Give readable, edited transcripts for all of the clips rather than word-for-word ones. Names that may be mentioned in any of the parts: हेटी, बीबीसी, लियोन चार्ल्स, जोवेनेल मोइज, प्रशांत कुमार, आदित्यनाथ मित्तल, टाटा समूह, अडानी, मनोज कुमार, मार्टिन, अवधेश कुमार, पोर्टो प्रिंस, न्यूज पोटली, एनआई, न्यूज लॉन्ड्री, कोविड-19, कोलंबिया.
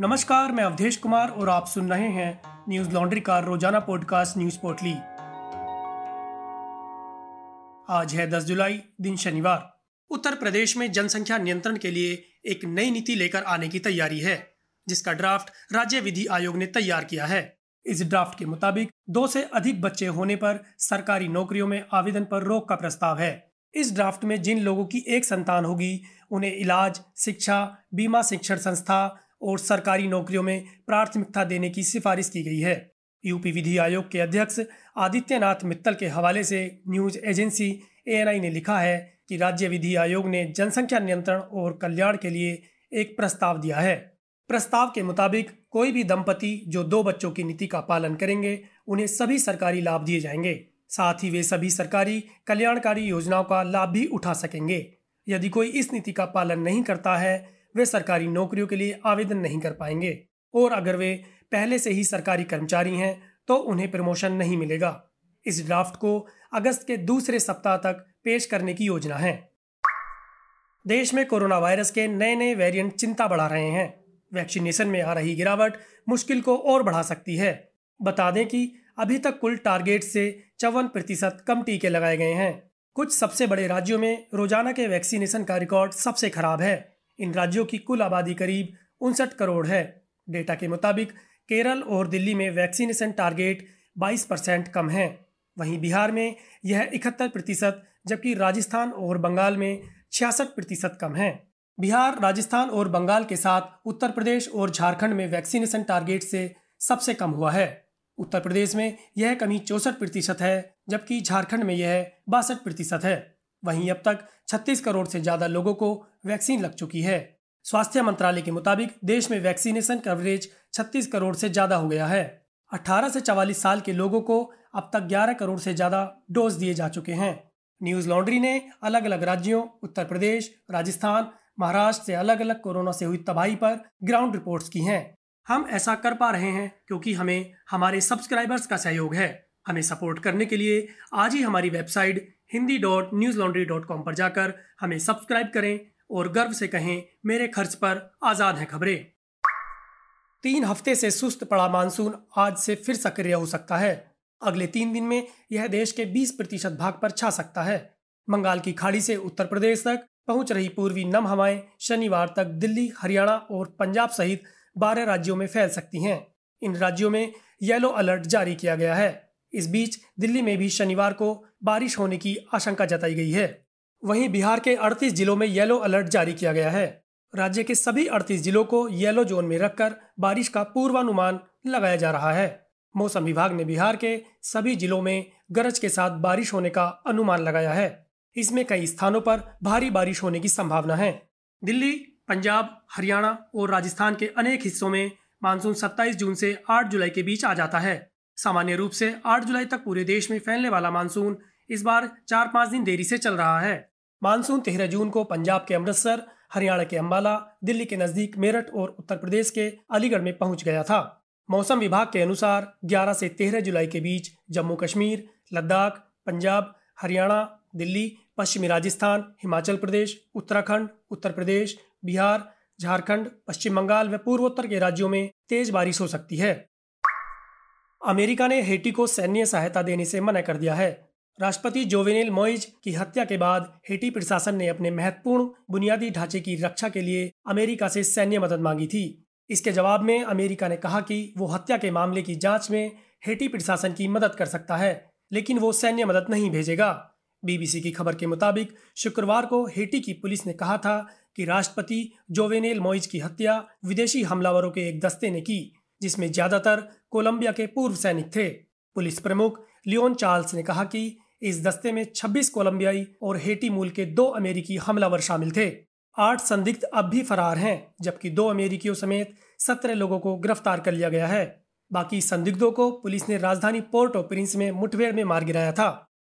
नमस्कार, मैं अवधेश कुमार और आप सुन रहे हैं न्यूज लॉन्ड्री का रोजाना पॉडकास्ट न्यूज पोटली। आज है 10 जुलाई, दिन शनिवार। उत्तर प्रदेश में जनसंख्या नियंत्रण के लिए एक नई नीति लेकर आने की तैयारी है, जिसका ड्राफ्ट राज्य विधि आयोग ने तैयार किया है। इस ड्राफ्ट के मुताबिक 2 से अधिक बच्चे होने पर सरकारी नौकरियों में आवेदन पर रोक का प्रस्ताव है। इस ड्राफ्ट में जिन लोगों की एक संतान होगी उन्हें इलाज, शिक्षा, बीमा, शिक्षण संस्था और सरकारी नौकरियों में प्राथमिकता देने की सिफारिश की गई है। यूपी विधि आयोग के अध्यक्ष आदित्यनाथ मित्तल के हवाले से न्यूज एजेंसी एनआई ने लिखा है कि राज्य विधि आयोग ने जनसंख्या नियंत्रण और कल्याण के लिए एक प्रस्ताव दिया है। प्रस्ताव के मुताबिक कोई भी दंपति जो 2 बच्चों की नीति का पालन करेंगे उन्हें सभी सरकारी लाभ दिए जाएंगे। साथ ही वे सभी सरकारी कल्याणकारी योजनाओं का लाभ भी उठा सकेंगे। यदि कोई इस नीति का पालन नहीं करता है वे सरकारी नौकरियों के लिए आवेदन नहीं कर पाएंगे और अगर वे पहले से ही सरकारी कर्मचारी हैं तो उन्हें प्रमोशन नहीं मिलेगा। इस ड्राफ्ट को अगस्त के दूसरे सप्ताह तक पेश करने की योजना है। देश में कोरोना वायरस के नए नए वेरिएंट चिंता बढ़ा रहे हैं। वैक्सीनेशन में आ रही गिरावट मुश्किल को और बढ़ा सकती है। बता दें कि अभी तक कुल टारगेट से 54% कम टीके लगाए गए हैं। कुछ सबसे बड़े राज्यों में रोजाना के वैक्सीनेशन का रिकॉर्ड सबसे खराब है। इन राज्यों की कुल आबादी करीब 59 करोड़ है। डेटा के मुताबिक केरल और दिल्ली में वैक्सीनेशन टारगेट 22% कम है। वहीं बिहार में यह 71% जबकि राजस्थान और बंगाल में 66% कम है। बिहार, राजस्थान और बंगाल के साथ उत्तर प्रदेश और झारखंड में वैक्सीनेशन टारगेट से सबसे कम हुआ है। उत्तर प्रदेश में यह कमी 64% है जबकि झारखंड में यह 62% है। वहीं अब तक 36 करोड़ से ज़्यादा लोगों को वैक्सीन लग चुकी है। स्वास्थ्य मंत्रालय के मुताबिक देश में वैक्सीनेशन कवरेज 36 करोड़ से ज़्यादा हो गया है। 18 से 44 साल के लोगों को अब तक 11 करोड़ से ज़्यादा डोज दिए जा चुके हैं। न्यूज लॉन्ड्री ने अलग अलग राज्यों उत्तर प्रदेश, राजस्थान, महाराष्ट्र से अलग अलग कोरोना से हुई तबाही पर ग्राउंड रिपोर्ट्स की हैं। हम ऐसा कर पा रहे हैं क्योंकि हमें हमारे सब्सक्राइबर्स का सहयोग है। हमें सपोर्ट करने के लिए आज ही हमारी वेबसाइट hindi.newslaundry.com पर जाकर हमें सब्सक्राइब करें और गर्व से कहें, मेरे खर्च पर आज़ाद हैं खबरें। 3 हफ्ते से सुस्त पड़ा मानसून आज से फिर सक्रिय हो सकता है। अगले 3 दिन में यह देश के 20% भाग पर छा सकता है। बंगाल की खाड़ी से उत्तर प्रदेश तक पहुंच रही पूर्वी नम हवाएं शनिवार तक दिल्ली, हरियाणा और पंजाब सहित 12 राज्यों में फैल सकती हैं। इन राज्यों में येलो अलर्ट जारी किया गया है। इस बीच दिल्ली में भी शनिवार को बारिश होने की आशंका जताई गई है। वहीं बिहार के 38 जिलों में येलो अलर्ट जारी किया गया है। राज्य के सभी 38 जिलों को येलो जोन में रखकर बारिश का पूर्वानुमान लगाया जा रहा है। मौसम विभाग ने बिहार के सभी जिलों में गरज के साथ बारिश होने का अनुमान लगाया है। इसमें कई स्थानों पर भारी बारिश होने की संभावना है। दिल्ली, पंजाब, हरियाणा और राजस्थान के अनेक हिस्सों में मानसून 27 जून से 8 जुलाई के बीच आ जाता है। सामान्य रूप से 8 जुलाई तक पूरे देश में फैलने वाला मानसून इस बार 4-5 दिन देरी से चल रहा है। मानसून 13 जून को पंजाब के अमृतसर, हरियाणा के अम्बाला, दिल्ली के नजदीक मेरठ और उत्तर प्रदेश के अलीगढ़ में पहुँच गया था। मौसम विभाग के अनुसार 11 से 13 जुलाई के बीच जम्मू कश्मीर, लद्दाख, पंजाब, हरियाणा, दिल्ली, पश्चिमी राजस्थान, हिमाचल प्रदेश, उत्तराखंड, उत्तर प्रदेश, बिहार, झारखंड, पश्चिम बंगाल व पूर्वोत्तर के राज्यों में तेज बारिश हो सकती है। अमेरिका ने हेटी को सैन्य सहायता देने से मना कर दिया है। राष्ट्रपति जोवेनेल मोइज की हत्या के बाद हेटी प्रशासन ने अपने महत्वपूर्ण बुनियादी ढांचे की रक्षा के लिए अमेरिका से सैन्य मदद मांगी थी। इसके जवाब में अमेरिका ने कहा कि वो हत्या के मामले की जाँच में हेटी प्रशासन की मदद कर सकता है, लेकिन वो सैन्य मदद नहीं भेजेगा। बीबीसी की खबर के मुताबिक शुक्रवार को हेटी की पुलिस ने कहा था कि राष्ट्रपति जोवेनेल मोइज की हत्या विदेशी हमलावरों के एक दस्ते ने की, जिसमें ज्यादातर कोलंबिया के पूर्व सैनिक थे। पुलिस प्रमुख लियोन चार्ल्स ने कहा कि इस दस्ते में 26 कोलंबियाई और हेटी मूल के 2 अमेरिकी हमलावर शामिल थे। 8 संदिग्ध अब भी फरार हैं, जबकि 2 अमेरिकियों समेत 17 लोगों को गिरफ्तार कर लिया गया है। बाकी संदिग्धों को पुलिस ने राजधानी पोर्टो प्रिंस में मुठभेड़ में मार गिराया था।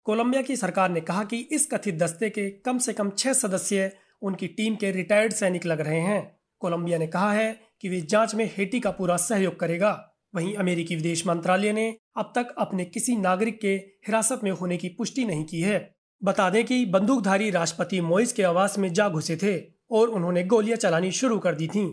कोलंबिया की सरकार ने कहा कि इस कथित दस्ते के कम से कम 6 सदस्य उनकी टीम के रिटायर्ड सैनिक लग रहे हैं। कोलंबिया ने कहा है कि वे जांच में हेटी का पूरा सहयोग करेगा। वहीं अमेरिकी विदेश मंत्रालय ने अब तक अपने किसी नागरिक के हिरासत में होने की पुष्टि नहीं की है। बता दें कि बंदूकधारी राष्ट्रपति मोइज के आवास में जा घुसे थे और उन्होंने गोलियां चलानी शुरू कर दी थी।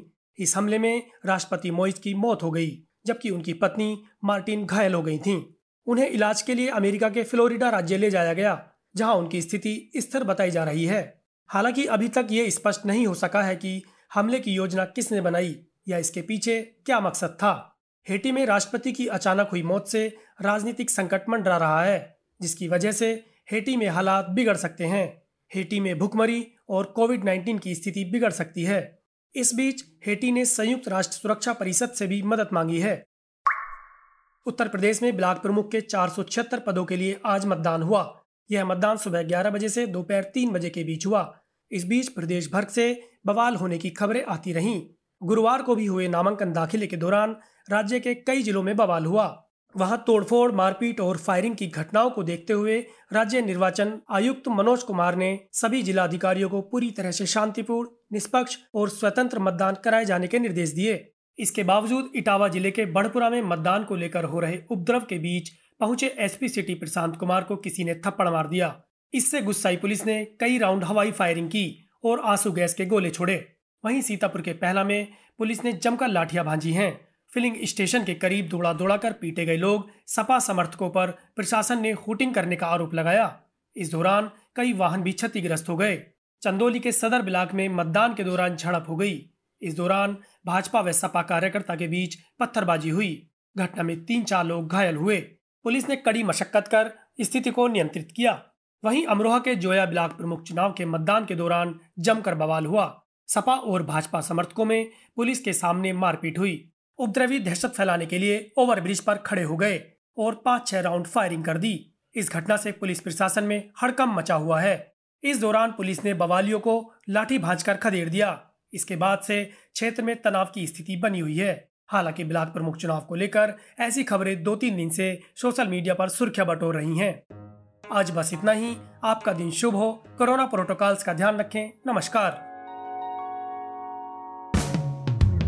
इस हमले में राष्ट्रपति मोइज की मौत हो गई, जबकि उनकी पत्नी मार्टिन घायल हो गई थीं। उन्हें इलाज के लिए अमेरिका के फ्लोरिडा राज्य ले जाया गया, जहां उनकी स्थिति स्थिर बताई जा रही है। हालांकि अभी तक ये स्पष्ट नहीं हो सका है कि हमले की योजना किसने बनाई या इसके पीछे क्या मकसद था। हेटी में राष्ट्रपति की अचानक हुई मौत से राजनीतिक संकट मंडरा रहा है, जिसकी वजह से हेटी में हालात बिगड़ सकते हैं। हेटी में भुखमरी और कोविड-19 की स्थिति बिगड़ सकती है। इस बीच हेटी ने संयुक्त राष्ट्र सुरक्षा परिषद से भी मदद मांगी है। उत्तर प्रदेश में ब्लॉक प्रमुख के 476 पदों के लिए आज मतदान हुआ। यह मतदान सुबह 11 बजे से दोपहर 3 बजे के बीच हुआ। इस बीच प्रदेश भर से बवाल होने की खबरें आती रहीं। गुरुवार को भी हुए नामांकन दाखिले के दौरान राज्य के कई जिलों में बवाल हुआ। वहां तोड़फोड़, मारपीट और फायरिंग की घटनाओं को देखते हुए राज्य निर्वाचन आयुक्त मनोज कुमार ने सभी जिलाधिकारियों को पूरी तरह से शांतिपूर्ण, निष्पक्ष और स्वतंत्र मतदान कराए जाने के निर्देश दिए। इसके बावजूद इटावा जिले के बड़पुरा में मतदान को लेकर हो रहे उपद्रव के बीच पहुंचे एसपी सिटी प्रशांत कुमार को किसी ने थप्पड़ मार दिया। इससे गुस्साई पुलिस ने कई राउंड हवाई फायरिंग की और आंसू गैस के गोले छोड़े। वहीं सीतापुर के पहला में पुलिस ने जमकर लाठियां भांजी हैं। फिलिंग स्टेशन के करीब दौड़ा दौड़ा कर पीटे गए लोग सपा समर्थकों पर प्रशासन ने हूटिंग करने का आरोप लगाया। इस दौरान कई वाहन भी क्षतिग्रस्त हो गए। चंदौली के सदर ब्लॉक में मतदान के दौरान झड़प हो गई। इस दौरान भाजपा व सपा कार्यकर्ता के बीच पत्थरबाजी हुई। घटना में 3-4 लोग घायल हुए। पुलिस ने कड़ी मशक्कत कर स्थिति को नियंत्रित किया। वहीं अमरोहा के जोया ब्लॉक प्रमुख चुनाव के मतदान के दौरान जमकर बवाल हुआ। सपा और भाजपा समर्थकों में पुलिस के सामने मारपीट हुई। उपद्रवी दहशत फैलाने के लिए ओवरब्रिज पर खड़े हो गए और 5-6 राउंड फायरिंग कर दी। इस घटना से पुलिस प्रशासन में हड़कंप मचा हुआ है। इस दौरान पुलिस ने बवालियों को लाठी भांजकर खदेड़ दिया। इसके बाद से क्षेत्र में तनाव की स्थिति बनी हुई है। हालांकि ब्लॉक प्रमुख चुनाव को लेकर ऐसी खबरें 2-3 दिन से सोशल मीडिया पर सुर्खियां बटोर रही है। आज बस इतना ही। आपका दिन शुभ हो। कोरोना प्रोटोकॉल्स का ध्यान रखें। नमस्कार।